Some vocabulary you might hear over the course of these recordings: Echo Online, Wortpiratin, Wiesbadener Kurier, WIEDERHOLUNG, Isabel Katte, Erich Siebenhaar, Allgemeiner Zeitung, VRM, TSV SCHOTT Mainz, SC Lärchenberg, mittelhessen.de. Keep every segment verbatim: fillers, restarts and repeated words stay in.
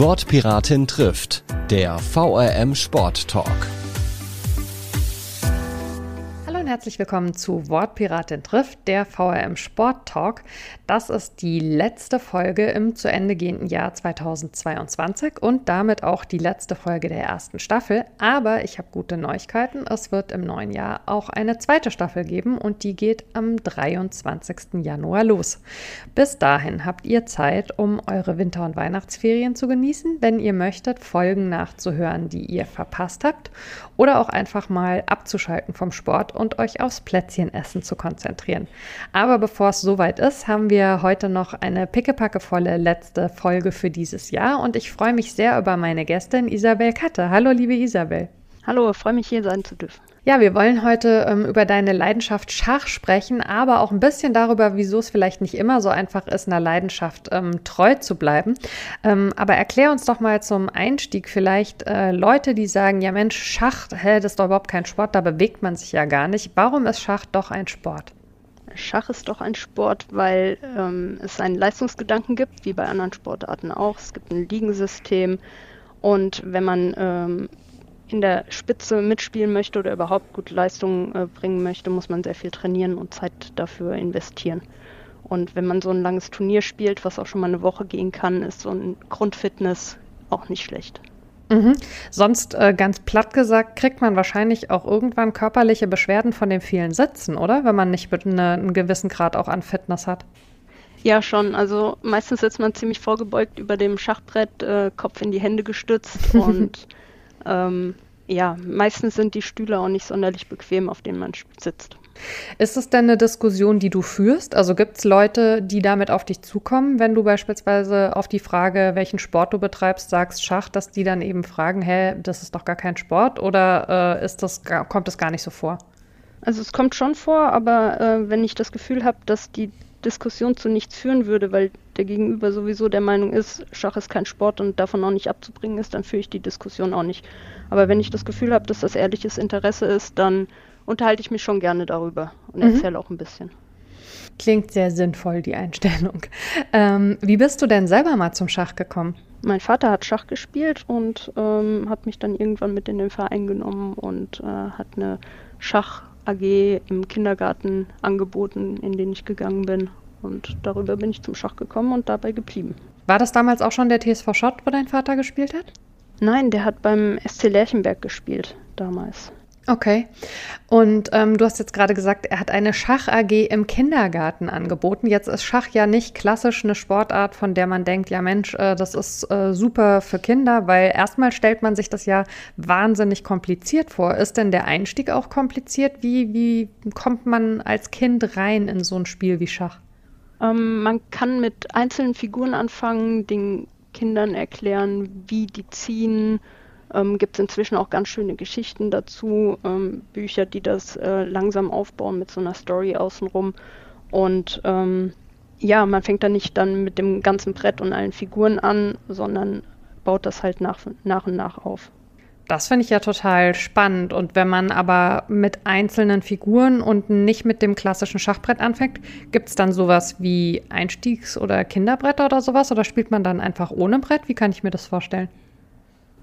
Wortpiratin trifft, der V R M Sport Talk. Hallo und herzlich willkommen zu Wortpiratin trifft, der V R M Sport Talk. Das ist die letzte Folge im zu Ende gehenden Jahr zweitausendzweiundzwanzig und damit auch die letzte Folge der ersten Staffel. Aber ich habe gute Neuigkeiten. Es wird im neuen Jahr auch eine zweite Staffel geben und die geht am dreiundzwanzigsten Januar los. Bis dahin habt ihr Zeit, um eure Winter- und Weihnachtsferien zu genießen, wenn ihr möchtet, Folgen nachzuhören, die ihr verpasst habt oder auch einfach mal abzuschalten vom Sport und euch aufs Plätzchenessen zu konzentrieren. Aber bevor es soweit ist, haben wir heute noch eine pickepackevolle letzte Folge für dieses Jahr und ich freue mich sehr über meine Gästin Isabel Katte. Hallo, liebe Isabel. Hallo, freue mich, hier sein zu dürfen. Ja, wir wollen heute ähm, über deine Leidenschaft Schach sprechen, aber auch ein bisschen darüber, wieso es vielleicht nicht immer so einfach ist, einer Leidenschaft ähm, treu zu bleiben. Ähm, aber erklär uns doch mal zum Einstieg vielleicht äh, Leute, die sagen, ja Mensch, Schach, hä, das ist doch überhaupt kein Sport, da bewegt man sich ja gar nicht. Warum ist Schach doch ein Sport? Schach ist doch ein Sport, weil ähm, es einen Leistungsgedanken gibt, wie bei anderen Sportarten auch. Es gibt ein Liegensystem und wenn man ähm, in der Spitze mitspielen möchte oder überhaupt gut Leistung äh, bringen möchte, muss man sehr viel trainieren und Zeit dafür investieren. Und wenn man so ein langes Turnier spielt, was auch schon mal eine Woche gehen kann, ist so ein Grundfitness auch nicht schlecht. Mhm. Sonst, äh, ganz platt gesagt, kriegt man wahrscheinlich auch irgendwann körperliche Beschwerden von dem vielen Sitzen, oder? Wenn man nicht mit ne, einem gewissen Grad auch an Fitness hat. Ja, schon. Also meistens sitzt man ziemlich vorgebeugt über dem Schachbrett, äh, Kopf in die Hände gestützt und Ähm, ja, meistens sind die Stühle auch nicht sonderlich bequem, auf denen man sitzt. Ist es denn eine Diskussion, die du führst? Also gibt es Leute, die damit auf dich zukommen, wenn du beispielsweise auf die Frage, welchen Sport du betreibst, sagst Schach, dass die dann eben fragen, hä, das ist doch gar kein Sport, oder äh, ist das, kommt das gar nicht so vor? Also es kommt schon vor, aber äh, wenn ich das Gefühl habe, dass die Diskussion zu nichts führen würde, weil der Gegenüber sowieso der Meinung ist, Schach ist kein Sport und davon auch nicht abzubringen ist, dann führe ich die Diskussion auch nicht. Aber wenn ich das Gefühl habe, dass das ehrliches Interesse ist, dann unterhalte ich mich schon gerne darüber und erzähle mhm. auch ein bisschen. Klingt sehr sinnvoll, die Einstellung. Ähm, wie bist du denn selber mal zum Schach gekommen? Mein Vater hat Schach gespielt und ähm, hat mich dann irgendwann mit in den Verein genommen und äh, hat eine Schach A G im Kindergarten angeboten, in den ich gegangen bin. Und darüber bin ich zum Schach gekommen und dabei geblieben. War das damals auch schon der T S V Schott, wo dein Vater gespielt hat? Nein, der hat beim S C Lärchenberg gespielt damals. Okay. Und ähm, du hast jetzt gerade gesagt, er hat eine Schach-A G im Kindergarten angeboten. Jetzt ist Schach ja nicht klassisch eine Sportart, von der man denkt, ja Mensch, äh, das ist äh, super für Kinder, weil erstmal stellt man sich das ja wahnsinnig kompliziert vor. Ist denn der Einstieg auch kompliziert? Wie, wie kommt man als Kind rein in so ein Spiel wie Schach? Ähm, man kann mit einzelnen Figuren anfangen, den Kindern erklären, wie die ziehen. Ähm, gibt es inzwischen auch ganz schöne Geschichten dazu, ähm, Bücher, die das äh, langsam aufbauen mit so einer Story außenrum. Und ähm, ja, man fängt da nicht dann mit dem ganzen Brett und allen Figuren an, sondern baut das halt nach, nach und nach auf. Das finde ich ja total spannend. Und wenn man aber mit einzelnen Figuren und nicht mit dem klassischen Schachbrett anfängt, gibt es dann sowas wie Einstiegs- oder Kinderbretter oder sowas? Oder spielt man dann einfach ohne Brett? Wie kann ich mir das vorstellen?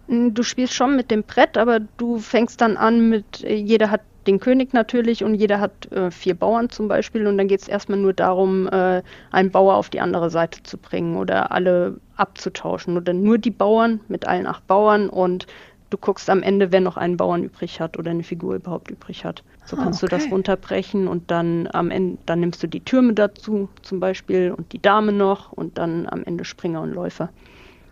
Du spielst schon mit dem Brett, aber du fängst dann an mit, jeder hat den König natürlich und jeder hat äh, vier Bauern zum Beispiel und dann geht es erstmal nur darum, äh, einen Bauer auf die andere Seite zu bringen oder alle abzutauschen oder nur die Bauern mit allen acht Bauern und du guckst am Ende, wer noch einen Bauern übrig hat oder eine Figur überhaupt übrig hat. So kannst ah, okay. du das runterbrechen und dann am Ende, dann nimmst du die Türme dazu zum Beispiel und die Dame noch und dann am Ende Springer und Läufer.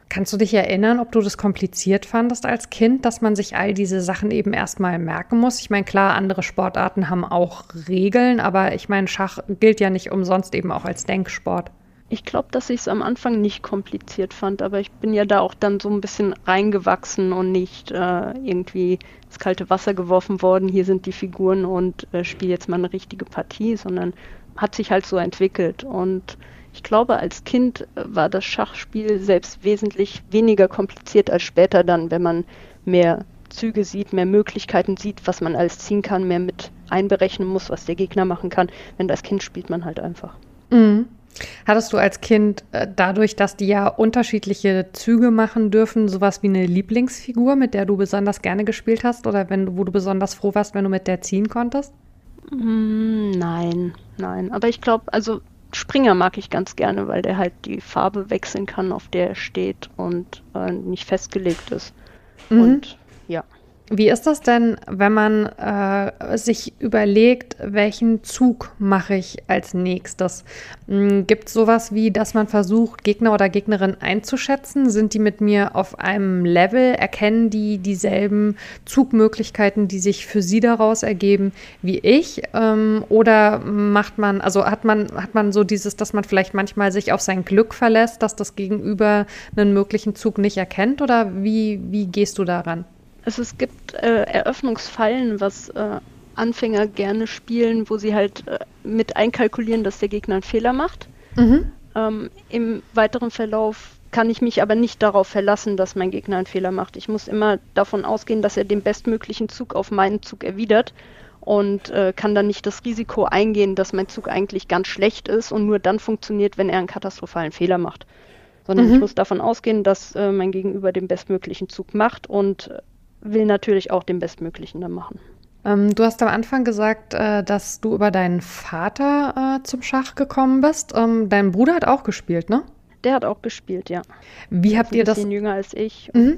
Kannst du dich erinnern, ob du das kompliziert fandest als Kind, dass man sich all diese Sachen eben erstmal merken muss? Ich meine, klar, andere Sportarten haben auch Regeln, aber ich meine, Schach gilt ja nicht umsonst eben auch als Denksport. Ich glaube, dass ich es am Anfang nicht kompliziert fand, aber ich bin ja da auch dann so ein bisschen reingewachsen und nicht äh, irgendwie ins kalte Wasser geworfen worden, hier sind die Figuren und äh, spiele jetzt mal eine richtige Partie, sondern hat sich halt so entwickelt und ich glaube, als Kind war das Schachspiel selbst wesentlich weniger kompliziert als später dann, wenn man mehr Züge sieht, mehr Möglichkeiten sieht, was man alles ziehen kann, mehr mit einberechnen muss, was der Gegner machen kann. Wenn das Kind spielt man halt einfach. Mhm. Hattest du als Kind dadurch, dass die ja unterschiedliche Züge machen dürfen, sowas wie eine Lieblingsfigur, mit der du besonders gerne gespielt hast oder wenn, wo du besonders froh warst, wenn du mit der ziehen konntest? Nein, nein. Aber ich glaube, also Springer mag ich ganz gerne, weil der halt die Farbe wechseln kann, auf der er steht und äh, nicht festgelegt ist. Mhm. Und ja. Wie ist das denn, wenn man äh, sich überlegt, welchen Zug mache ich als nächstes? Gibt es sowas wie, dass man versucht, Gegner oder Gegnerin einzuschätzen? Sind die mit mir auf einem Level? Erkennen die dieselben Zugmöglichkeiten, die sich für sie daraus ergeben, wie ich? Ähm, oder macht man, also hat man, hat man so dieses, dass man vielleicht manchmal sich auf sein Glück verlässt, dass das Gegenüber einen möglichen Zug nicht erkennt? Oder wie, wie gehst du daran? Also es gibt äh, Eröffnungsfallen, was äh, Anfänger gerne spielen, wo sie halt äh, mit einkalkulieren, dass der Gegner einen Fehler macht. Mhm. Ähm, im weiteren Verlauf kann ich mich aber nicht darauf verlassen, dass mein Gegner einen Fehler macht. Ich muss immer davon ausgehen, dass er den bestmöglichen Zug auf meinen Zug erwidert und äh, kann dann nicht das Risiko eingehen, dass mein Zug eigentlich ganz schlecht ist und nur dann funktioniert, wenn er einen katastrophalen Fehler macht. Sondern mhm. ich muss davon ausgehen, dass äh, mein Gegenüber den bestmöglichen Zug macht und will natürlich auch den Bestmöglichen dann machen. Ähm, du hast am Anfang gesagt, äh, dass du über deinen Vater äh, zum Schach gekommen bist. Ähm, dein Bruder hat auch gespielt, ne? Der hat auch gespielt, ja. Wie habt ihr das? Ein bisschen jünger als ich. Mhm.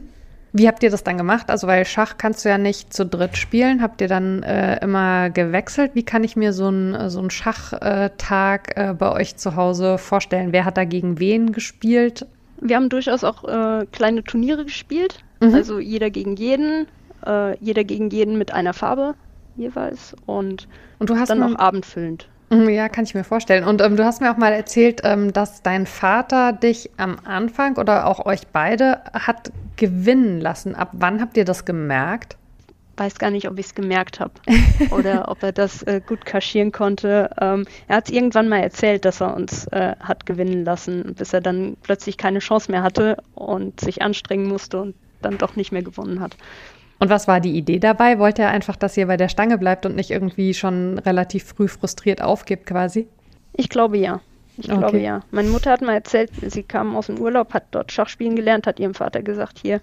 Wie habt ihr das dann gemacht? Also weil Schach kannst du ja nicht zu dritt spielen. Habt ihr dann äh, immer gewechselt? Wie kann ich mir so einen so einen Schachtag äh, bei euch zu Hause vorstellen? Wer hat da gegen wen gespielt? Wir haben durchaus auch äh, kleine Turniere gespielt, mhm. also jeder gegen jeden, äh, jeder gegen jeden mit einer Farbe jeweils und, und du hast dann auch abendfüllend. Ja, kann ich mir vorstellen. Und ähm, du hast mir auch mal erzählt, ähm, dass dein Vater dich am Anfang oder auch euch beide hat gewinnen lassen. Ab wann habt ihr das gemerkt? Weiß gar nicht, ob ich es gemerkt habe oder ob er das äh, gut kaschieren konnte. Ähm, er hat es irgendwann mal erzählt, dass er uns äh, hat gewinnen lassen, bis er dann plötzlich keine Chance mehr hatte und sich anstrengen musste und dann doch nicht mehr gewonnen hat. Und was war die Idee dabei? Wollte er einfach, dass ihr bei der Stange bleibt und nicht irgendwie schon relativ früh frustriert aufgibt quasi? Ich glaube ja. Ich okay. glaube ja. Meine Mutter hat mal erzählt, sie kam aus dem Urlaub, hat dort Schachspielen gelernt, hat ihrem Vater gesagt, hier,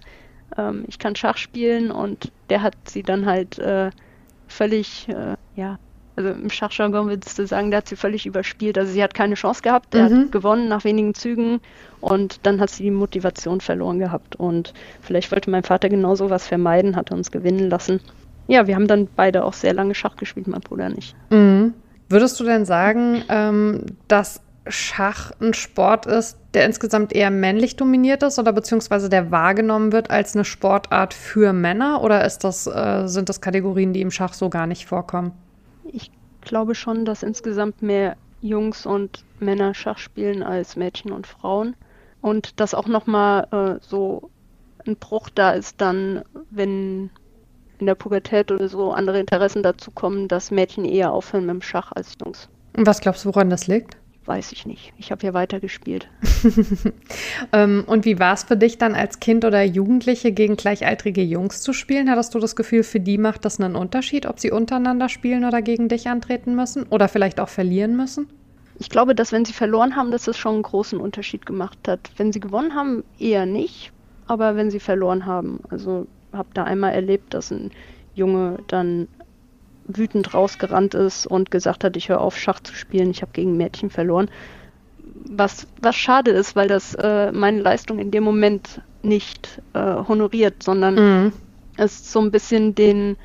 ich kann Schach spielen und der hat sie dann halt äh, völlig, äh, ja, also im Schachjargon würdest du sagen, der hat sie völlig überspielt. Also sie hat keine Chance gehabt, der mhm. hat gewonnen nach wenigen Zügen und dann hat sie die Motivation verloren gehabt. Und vielleicht wollte mein Vater genau sowas vermeiden, hat uns gewinnen lassen. Ja, wir haben dann beide auch sehr lange Schach gespielt, mein Bruder nicht. Mhm. Würdest du denn sagen, ähm, dass Schach ein Sport ist, der insgesamt eher männlich dominiert ist oder beziehungsweise der wahrgenommen wird als eine Sportart für Männer oder ist das, äh, sind das Kategorien, die im Schach so gar nicht vorkommen? Ich glaube schon, dass insgesamt mehr Jungs und Männer Schach spielen als Mädchen und Frauen und dass auch nochmal äh, so ein Bruch da ist dann, wenn in der Pubertät oder so andere Interessen dazu kommen, dass Mädchen eher aufhören mit dem Schach als Jungs. Und was glaubst du, woran das liegt? Weiß ich nicht. Ich habe hier weitergespielt. ähm, und wie war es für dich dann als Kind oder Jugendliche gegen gleichaltrige Jungs zu spielen? Hattest du das Gefühl, für die macht das einen Unterschied, ob sie untereinander spielen oder gegen dich antreten müssen oder vielleicht auch verlieren müssen? Ich glaube, dass wenn sie verloren haben, dass das schon einen großen Unterschied gemacht hat. Wenn sie gewonnen haben, eher nicht, aber wenn sie verloren haben. Also habe da einmal erlebt, dass ein Junge dann wütend rausgerannt ist und gesagt hat, ich höre auf, Schach zu spielen, ich habe gegen Mädchen verloren. Was, was schade ist, weil das äh, meine Leistung in dem Moment nicht äh, honoriert, sondern mhm. es so ein bisschen den,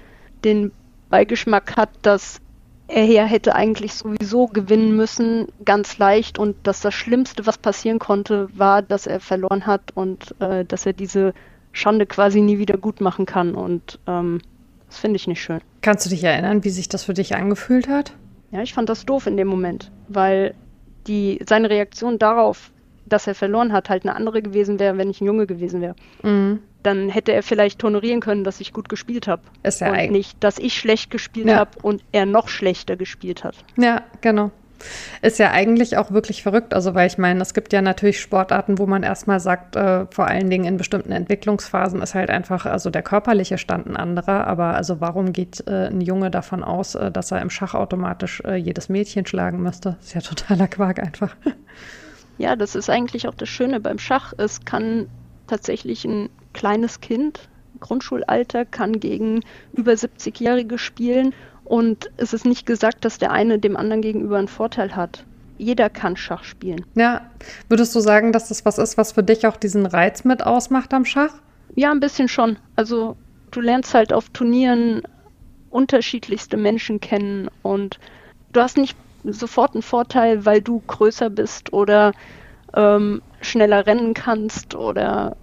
den Beigeschmack hat, dass er ja hätte eigentlich sowieso gewinnen müssen, ganz leicht und dass das Schlimmste, was passieren konnte, war, dass er verloren hat und äh, dass er diese Schande quasi nie wieder gut machen kann und ähm, das finde ich nicht schön. Kannst du dich erinnern, wie sich das für dich angefühlt hat? Ja, ich fand das doof in dem Moment, weil die, seine Reaktion darauf, dass er verloren hat, halt eine andere gewesen wäre, wenn ich ein Junge gewesen wäre. Mhm. Dann hätte er vielleicht honorieren können, dass ich gut gespielt habe. Ist ja und eigentlich nicht, dass ich schlecht gespielt ja. habe und er noch schlechter gespielt hat. Ja, genau. Ist ja eigentlich auch wirklich verrückt, also weil ich meine, es gibt ja natürlich Sportarten, wo man erstmal sagt, äh, vor allen Dingen in bestimmten Entwicklungsphasen ist halt einfach, also der körperliche Stand ein anderer, aber also warum geht äh, ein Junge davon aus, äh, dass er im Schach automatisch äh, jedes Mädchen schlagen müsste? Ist ja totaler Quark einfach. Ja, das ist eigentlich auch das Schöne beim Schach. Es kann tatsächlich ein kleines Kind, Grundschulalter, kann gegen über siebzigjährige spielen. Und es ist nicht gesagt, dass der eine dem anderen gegenüber einen Vorteil hat. Jeder kann Schach spielen. Ja, würdest du sagen, dass das was ist, was für dich auch diesen Reiz mit ausmacht am Schach? Ja, ein bisschen schon. Also du lernst halt auf Turnieren unterschiedlichste Menschen kennen und du hast nicht sofort einen Vorteil, weil du größer bist oder ähm, schneller rennen kannst oder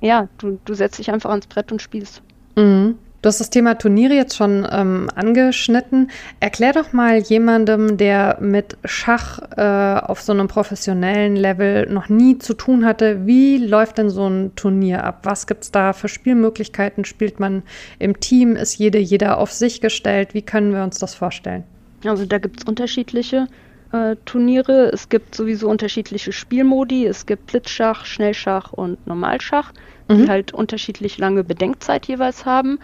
ja, du, du setzt dich einfach ans Brett und spielst. Mhm. Du hast das Thema Turniere jetzt schon ähm, angeschnitten. Erklär doch mal jemandem, der mit Schach äh, auf so einem professionellen Level noch nie zu tun hatte, wie läuft denn so ein Turnier ab? Was gibt's da für Spielmöglichkeiten? Spielt man im Team? Ist jede, jeder auf sich gestellt? Wie können wir uns das vorstellen? Also da gibt's unterschiedliche äh, Turniere. Es gibt sowieso unterschiedliche Spielmodi. Es gibt Blitzschach, Schnellschach und Normalschach, mhm. die halt unterschiedlich lange Bedenkzeit jeweils haben.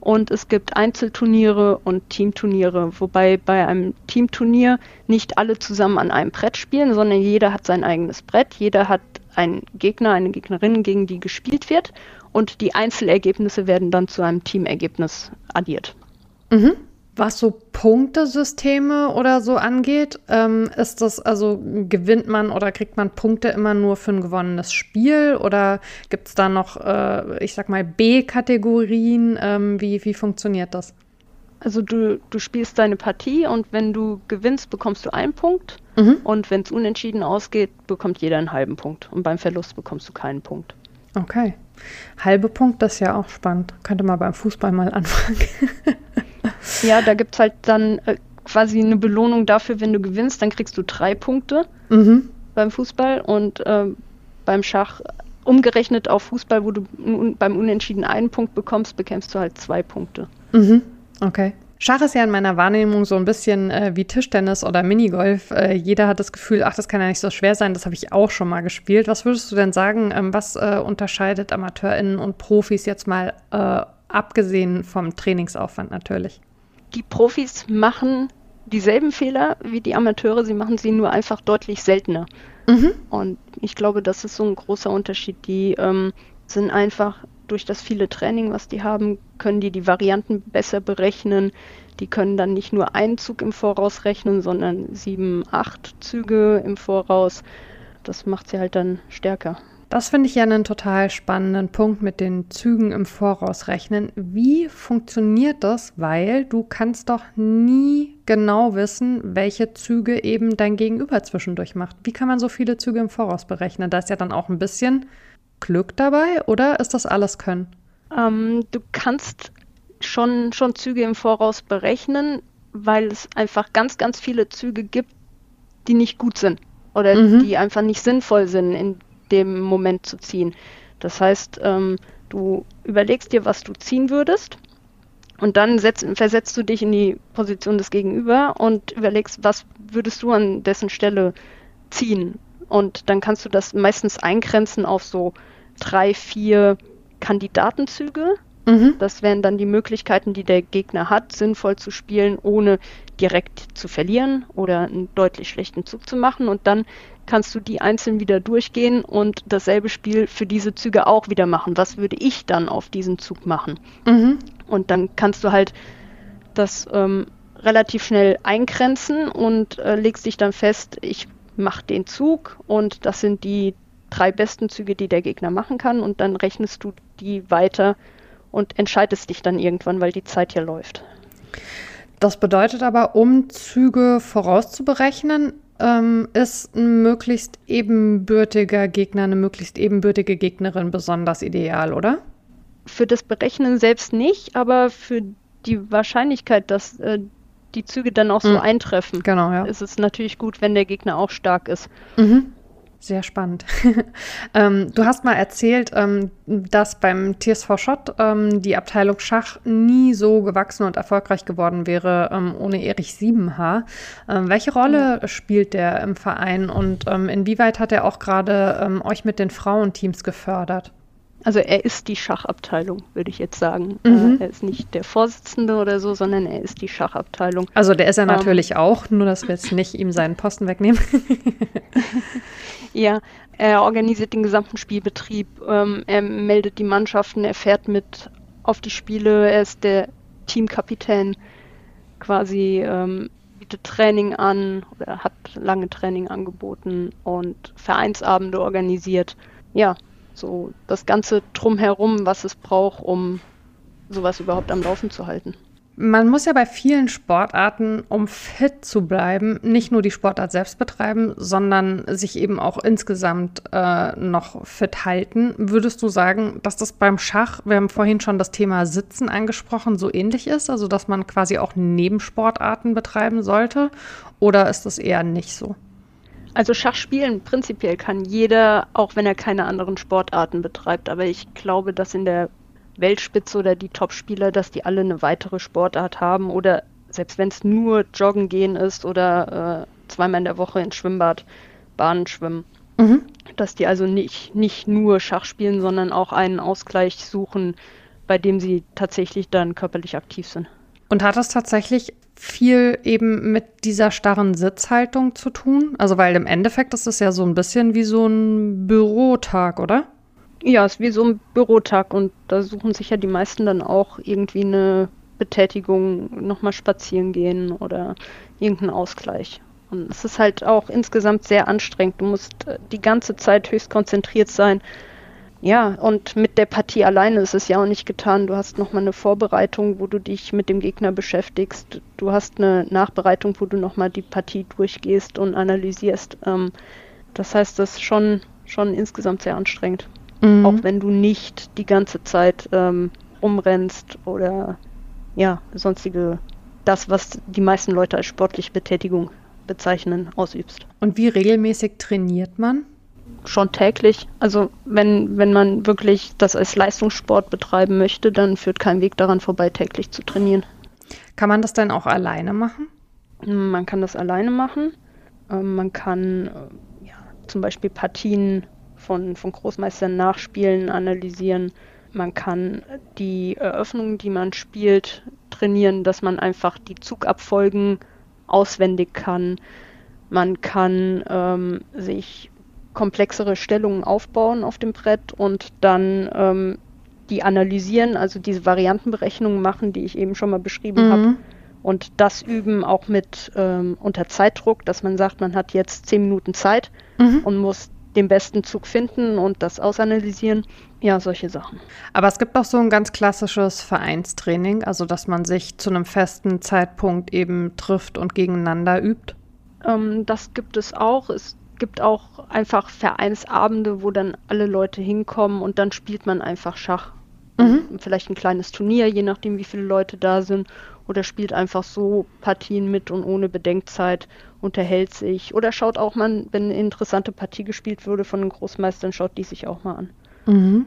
Und es gibt Einzelturniere und Teamturniere, wobei bei einem Teamturnier nicht alle zusammen an einem Brett spielen, sondern jeder hat sein eigenes Brett, jeder hat einen Gegner, eine Gegnerin, gegen die gespielt wird und die Einzelergebnisse werden dann zu einem Teamergebnis addiert. Mhm. Was so Punktesysteme oder so angeht, ähm, ist das, also gewinnt man oder kriegt man Punkte immer nur für ein gewonnenes Spiel oder gibt es da noch, äh, ich sag mal, B-Kategorien? Ähm, wie, wie funktioniert das? Also du, du spielst deine Partie und wenn du gewinnst, bekommst du einen Punkt mhm. und wenn es unentschieden ausgeht, bekommt jeder einen halben Punkt und beim Verlust bekommst du keinen Punkt. Okay. Halbe Punkt, das ist ja auch spannend. Könnte man beim Fußball mal anfangen. Ja, da gibt es halt dann äh, quasi eine Belohnung dafür, wenn du gewinnst, dann kriegst du drei Punkte mhm. beim Fußball und äh, beim Schach umgerechnet auf Fußball, wo du un- beim Unentschieden einen Punkt bekommst, bekämpfst du halt zwei Punkte. Mhm. Okay. Schach ist ja in meiner Wahrnehmung so ein bisschen äh, wie Tischtennis oder Minigolf. Äh, jeder hat das Gefühl, ach, das kann ja nicht so schwer sein, das habe ich auch schon mal gespielt. Was würdest du denn sagen, ähm, was äh, unterscheidet AmateurInnen und Profis jetzt mal äh, abgesehen vom Trainingsaufwand natürlich? Die Profis machen dieselben Fehler wie die Amateure, sie machen sie nur einfach deutlich seltener. Mhm. Und ich glaube, das ist so ein großer Unterschied. Die ähm, sind einfach durch das viele Training, was die haben, können die die Varianten besser berechnen. Die können dann nicht nur einen Zug im Voraus rechnen, sondern sieben, acht Züge im Voraus. Das macht sie halt dann stärker. Das finde ich ja einen total spannenden Punkt mit den Zügen im Voraus rechnen. Wie funktioniert das? Weil du kannst doch nie genau wissen, welche Züge eben dein Gegenüber zwischendurch macht. Wie kann man so viele Züge im Voraus berechnen? Da ist ja dann auch ein bisschen Glück dabei, oder ist das alles Können? Ähm, du kannst schon, schon Züge im Voraus berechnen, weil es einfach ganz, ganz viele Züge gibt, die nicht gut sind oder mhm. die einfach nicht sinnvoll sind, in dem Moment zu ziehen. Das heißt, ähm, du überlegst dir, was du ziehen würdest und dann setz, versetzt du dich in die Position des Gegenüber und überlegst, was würdest du an dessen Stelle ziehen. Und dann kannst du das meistens eingrenzen auf so drei, vier Kandidatenzüge. Mhm. Das wären dann die Möglichkeiten, die der Gegner hat, sinnvoll zu spielen, ohne direkt zu verlieren oder einen deutlich schlechten Zug zu machen. Und dann kannst du die einzeln wieder durchgehen und dasselbe Spiel für diese Züge auch wieder machen. Was würde ich dann auf diesen Zug machen? Mhm. Und dann kannst du halt das ähm, relativ schnell eingrenzen und äh, legst dich dann fest, ich mache den Zug und das sind die drei besten Züge, die der Gegner machen kann. Und dann rechnest du die weiter und entscheidest dich dann irgendwann, weil die Zeit hier läuft. Das bedeutet aber, um Züge vorauszuberechnen, ähm, ist ein möglichst ebenbürtiger Gegner, eine möglichst ebenbürtige Gegnerin besonders ideal, oder? Für das Berechnen selbst nicht, aber für die Wahrscheinlichkeit, dass äh, die Züge dann auch so mhm. eintreffen, genau, ja. ist es natürlich gut, wenn der Gegner auch stark ist. Mhm. Sehr spannend. ähm, du hast mal erzählt, ähm, dass beim T S V Schott ähm, die Abteilung Schach nie so gewachsen und erfolgreich geworden wäre ähm, ohne Erich Siebenhaar. Ähm, welche Rolle ja. spielt der im Verein und ähm, inwieweit hat er auch gerade ähm, euch mit den Frauenteams gefördert? Also er ist die Schachabteilung, würde ich jetzt sagen. Mhm. Äh, er ist nicht der Vorsitzende oder so, sondern er ist die Schachabteilung. Also der ist er ähm, natürlich auch, nur dass wir jetzt nicht ihm seinen Posten wegnehmen. Ja, er organisiert den gesamten Spielbetrieb, ähm, er meldet die Mannschaften, er fährt mit auf die Spiele, er ist der Teamkapitän quasi, ähm, bietet Training an oder hat lange Training angeboten und Vereinsabende organisiert. Ja, so das ganze Drumherum, was es braucht, um sowas überhaupt am Laufen zu halten. Man muss ja bei vielen Sportarten, um fit zu bleiben, nicht nur die Sportart selbst betreiben, sondern sich eben auch insgesamt äh, noch fit halten. Würdest du sagen, dass das beim Schach, wir haben vorhin schon das Thema Sitzen angesprochen, so ähnlich ist? Also, dass man quasi auch Nebensportarten betreiben sollte? Oder ist das eher nicht so? Also Schach spielen prinzipiell kann jeder, auch wenn er keine anderen Sportarten betreibt. Aber ich glaube, dass in der Weltspitze oder die Topspieler, dass die alle eine weitere Sportart haben oder selbst wenn es nur Joggen gehen ist oder äh, zweimal in der Woche ins Schwimmbad, Bahnen schwimmen, mhm. dass die also nicht, nicht nur Schach spielen, sondern auch einen Ausgleich suchen, bei dem sie tatsächlich dann körperlich aktiv sind. Und hat das tatsächlich viel eben mit dieser starren Sitzhaltung zu tun? Also weil im Endeffekt ist es ja so ein bisschen wie so ein Bürotag, oder? Ja, es ist wie so ein Bürotag und da suchen sich ja die meisten dann auch irgendwie eine Betätigung, nochmal spazieren gehen oder irgendeinen Ausgleich. Und es ist halt auch insgesamt sehr anstrengend. Du musst die ganze Zeit höchst konzentriert sein. Ja, und mit der Partie alleine ist es ja auch nicht getan. Du hast nochmal eine Vorbereitung, wo du dich mit dem Gegner beschäftigst. Du hast eine Nachbereitung, wo du nochmal die Partie durchgehst und analysierst. Das heißt, das ist schon, schon insgesamt sehr anstrengend. Mhm. Auch wenn du nicht die ganze Zeit ähm, rumrennst oder ja, sonstige, das, was die meisten Leute als sportliche Betätigung bezeichnen, ausübst. Und wie regelmäßig trainiert man? Schon täglich. Also wenn, wenn man wirklich das als Leistungssport betreiben möchte, dann führt kein Weg daran vorbei, täglich zu trainieren. Kann man das denn auch alleine machen? Man kann das alleine machen. Ähm, man kann äh, ja, zum Beispiel Partien Von, von Großmeistern nachspielen, analysieren. Man kann die Eröffnungen, die man spielt, trainieren, dass man einfach die Zugabfolgen auswendig kann. Man kann ähm, sich komplexere Stellungen aufbauen auf dem Brett und dann ähm, die analysieren, also diese Variantenberechnungen machen, die ich eben schon mal beschrieben mhm. habe. Und das üben auch mit ähm, unter Zeitdruck, dass man sagt, man hat jetzt zehn Minuten Zeit mhm. und muss den besten Zug finden und das ausanalysieren. Ja, solche Sachen. Aber es gibt auch so ein ganz klassisches Vereinstraining, also dass man sich zu einem festen Zeitpunkt eben trifft und gegeneinander übt? Ähm, das gibt es auch. Es gibt auch einfach Vereinsabende, wo dann alle Leute hinkommen und dann spielt man einfach Schach. Mhm. Vielleicht ein kleines Turnier, je nachdem, wie viele Leute da sind. Oder spielt einfach so Partien mit und ohne Bedenkzeit, unterhält sich. Oder schaut auch mal, wenn eine interessante Partie gespielt würde von den Großmeistern, schaut die sich auch mal an. Mhm.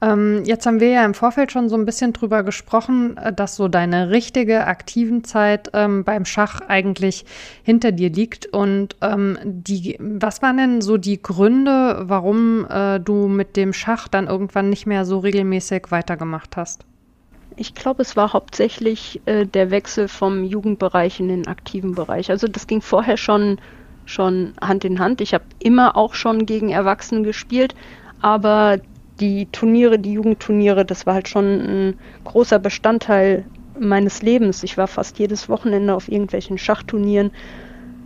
Ähm, jetzt haben wir ja im Vorfeld schon so ein bisschen drüber gesprochen, dass so deine richtige aktiven Zeit ähm, beim Schach eigentlich hinter dir liegt. Und ähm, die, was waren denn so die Gründe, warum äh, du mit dem Schach dann irgendwann nicht mehr so regelmäßig weitergemacht hast? Ich glaube, es war hauptsächlich äh, der Wechsel vom Jugendbereich in den aktiven Bereich. Also das ging vorher schon, schon Hand in Hand. Ich habe immer auch schon gegen Erwachsene gespielt, aber die Turniere, die Jugendturniere, das war halt schon ein großer Bestandteil meines Lebens. Ich war fast jedes Wochenende auf irgendwelchen Schachturnieren.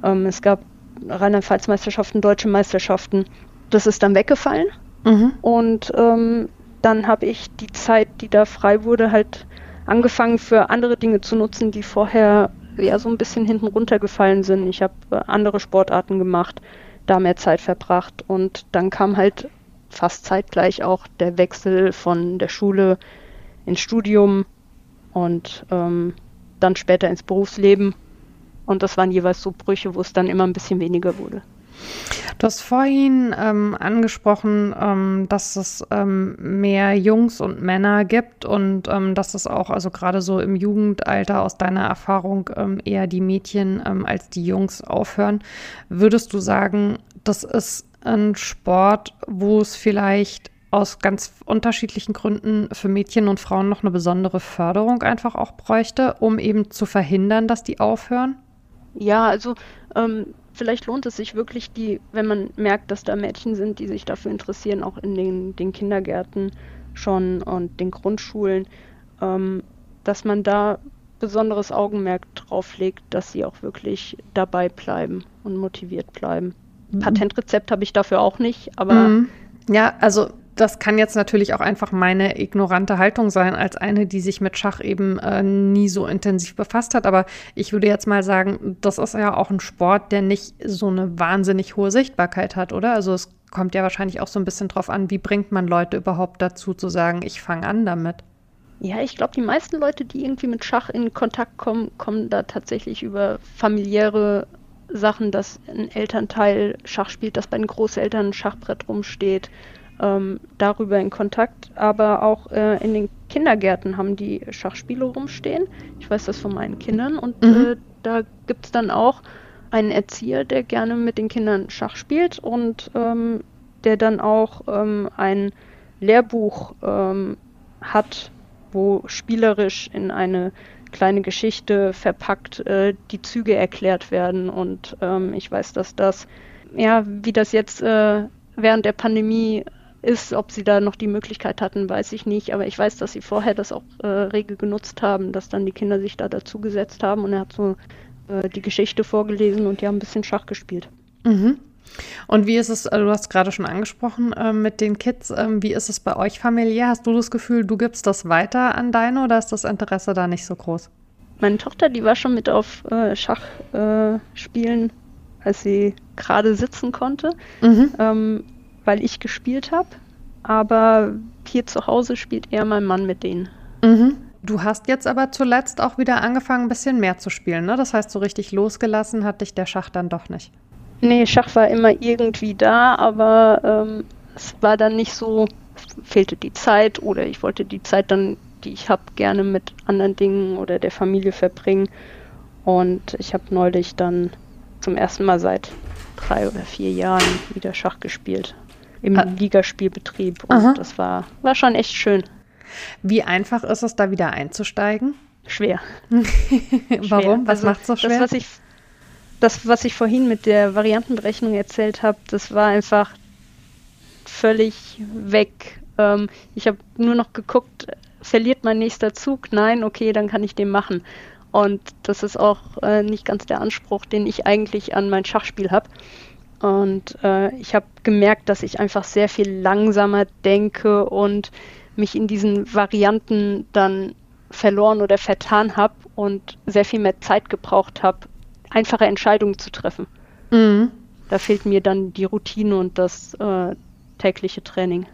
Ähm, es gab Rheinland-Pfalz-Meisterschaften, deutsche Meisterschaften. Das ist dann weggefallen mhm. und ähm, dann habe ich die Zeit, die da frei wurde, halt angefangen für andere Dinge zu nutzen, die vorher ja so ein bisschen hinten runtergefallen sind. Ich habe andere Sportarten gemacht, da mehr Zeit verbracht und dann kam halt fast zeitgleich auch der Wechsel von der Schule ins Studium und ähm, dann später ins Berufsleben und das waren jeweils so Brüche, wo es dann immer ein bisschen weniger wurde. Du hast vorhin ähm, angesprochen, ähm, dass es ähm, mehr Jungs und Männer gibt und ähm, dass es auch, also gerade so im Jugendalter aus deiner Erfahrung, ähm, eher die Mädchen ähm, als die Jungs aufhören. Würdest du sagen, das ist ein Sport, wo es vielleicht aus ganz unterschiedlichen Gründen für Mädchen und Frauen noch eine besondere Förderung einfach auch bräuchte, um eben zu verhindern, dass die aufhören? Ja, also ähm vielleicht lohnt es sich wirklich, die, wenn man merkt, dass da Mädchen sind, die sich dafür interessieren, auch in den, den Kindergärten schon und den Grundschulen, ähm, dass man da besonderes Augenmerk drauf legt, dass sie auch wirklich dabei bleiben und motiviert bleiben. Mhm. Patentrezept habe ich dafür auch nicht, aber... Mhm. Ja, also... Das kann jetzt natürlich auch einfach meine ignorante Haltung sein, als eine, die sich mit Schach eben äh, nie so intensiv befasst hat. Aber ich würde jetzt mal sagen, das ist ja auch ein Sport, der nicht so eine wahnsinnig hohe Sichtbarkeit hat, oder? Also es kommt ja wahrscheinlich auch so ein bisschen drauf an, wie bringt man Leute überhaupt dazu zu sagen, ich fange an damit. Ja, ich glaube, die meisten Leute, die irgendwie mit Schach in Kontakt kommen, kommen da tatsächlich über familiäre Sachen, dass ein Elternteil Schach spielt, dass bei den Großeltern ein Schachbrett rumsteht. Darüber in Kontakt, aber auch äh, in den Kindergärten haben die Schachspiele rumstehen. Ich weiß das von meinen Kindern und mhm. äh, da gibt es dann auch einen Erzieher, der gerne mit den Kindern Schach spielt und ähm, der dann auch ähm, ein Lehrbuch ähm, hat, wo spielerisch in eine kleine Geschichte verpackt äh, die Züge erklärt werden und ähm, ich weiß, dass das, ja, wie das jetzt äh, während der Pandemie ist, ob sie da noch die Möglichkeit hatten, weiß ich nicht. Aber ich weiß, dass sie vorher das auch äh, rege genutzt haben, dass dann die Kinder sich da dazu gesetzt haben. Und er hat so äh, die Geschichte vorgelesen und die haben ein bisschen Schach gespielt. Mhm. Und wie ist es, also du hast gerade schon angesprochen äh, mit den Kids, äh, wie ist es bei euch familiär? Hast du das Gefühl, du gibst das weiter an deine oder ist das Interesse da nicht so groß? Meine Tochter, die war schon mit auf äh, Schachspielen, äh, als sie gerade sitzen konnte. Mhm. Ähm, weil ich gespielt habe, aber hier zu Hause spielt eher mein Mann mit denen. Mhm. Du hast jetzt aber zuletzt auch wieder angefangen, ein bisschen mehr zu spielen, ne? Das heißt, so richtig losgelassen hat dich der Schach dann doch nicht. Nee, Schach war immer irgendwie da, aber ähm, es war dann nicht so, fehlte die Zeit oder ich wollte die Zeit dann, die ich habe, gerne mit anderen Dingen oder der Familie verbringen. Und ich habe neulich dann zum ersten Mal seit drei oder vier Jahren wieder Schach gespielt. Im ah. Ligaspielbetrieb und Aha. das war, war schon echt schön. Wie einfach ist es, da wieder einzusteigen? Schwer. Warum? Was also macht es so schwer? Das was, ich, das, was ich vorhin mit der Variantenberechnung erzählt habe, das war einfach völlig weg. Ähm, ich habe nur noch geguckt, verliert mein nächster Zug? Nein, okay, dann kann ich den machen. Und das ist auch äh, nicht ganz der Anspruch, den ich eigentlich an mein Schachspiel habe. Und äh, ich habe gemerkt, dass ich einfach sehr viel langsamer denke und mich in diesen Varianten dann verloren oder vertan habe und sehr viel mehr Zeit gebraucht habe, einfache Entscheidungen zu treffen. Mhm. Da fehlt mir dann die Routine und das äh, tägliche Training.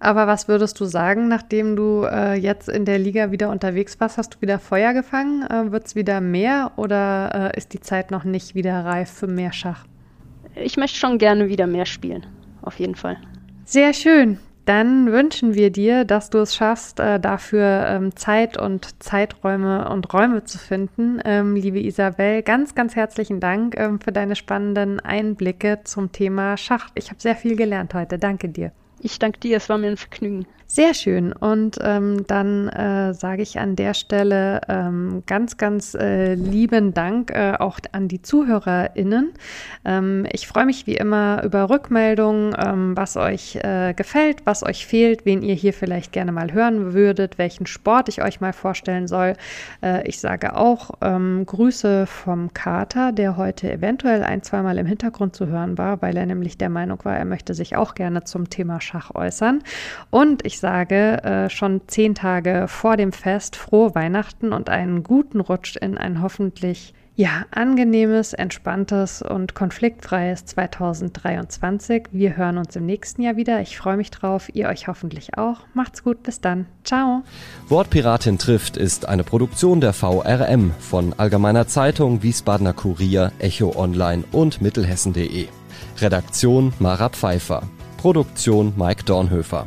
Aber was würdest du sagen, nachdem du äh, jetzt in der Liga wieder unterwegs warst? Hast du wieder Feuer gefangen? Äh, wird es wieder mehr oder äh, ist die Zeit noch nicht wieder reif für mehr Schach? Ich möchte schon gerne wieder mehr spielen, auf jeden Fall. Sehr schön. Dann wünschen wir dir, dass du es schaffst, äh, dafür ähm, Zeit und Zeiträume und Räume zu finden. Ähm, liebe Isabel, ganz, ganz herzlichen Dank ähm, für deine spannenden Einblicke zum Thema Schach. Ich habe sehr viel gelernt heute. Danke dir. Ich danke dir, es war mir ein Vergnügen. Sehr schön und ähm, dann äh, sage ich an der Stelle ähm, ganz, ganz äh, lieben Dank äh, auch an die ZuhörerInnen. Ähm, ich freue mich wie immer über Rückmeldungen, ähm, was euch äh, gefällt, was euch fehlt, wen ihr hier vielleicht gerne mal hören würdet, welchen Sport ich euch mal vorstellen soll. Äh, ich sage auch ähm, Grüße vom Kater, der heute eventuell ein-, zweimal im Hintergrund zu hören war, weil er nämlich der Meinung war, er möchte sich auch gerne zum Thema Schach äußern. Und ich Ich sage äh, schon zehn Tage vor dem Fest frohe Weihnachten und einen guten Rutsch in ein hoffentlich ja angenehmes, entspanntes und konfliktfreies zwanzig dreiundzwanzig. Wir hören uns im nächsten Jahr wieder. Ich freue mich drauf, ihr euch hoffentlich auch. Macht's gut, bis dann. Ciao. Wortpiratin trifft ist eine Produktion der V R M von Allgemeiner Zeitung, Wiesbadener Kurier, Echo Online und mittelhessen punkt de. Redaktion Mara Pfeiffer, Produktion Mike Dornhöfer.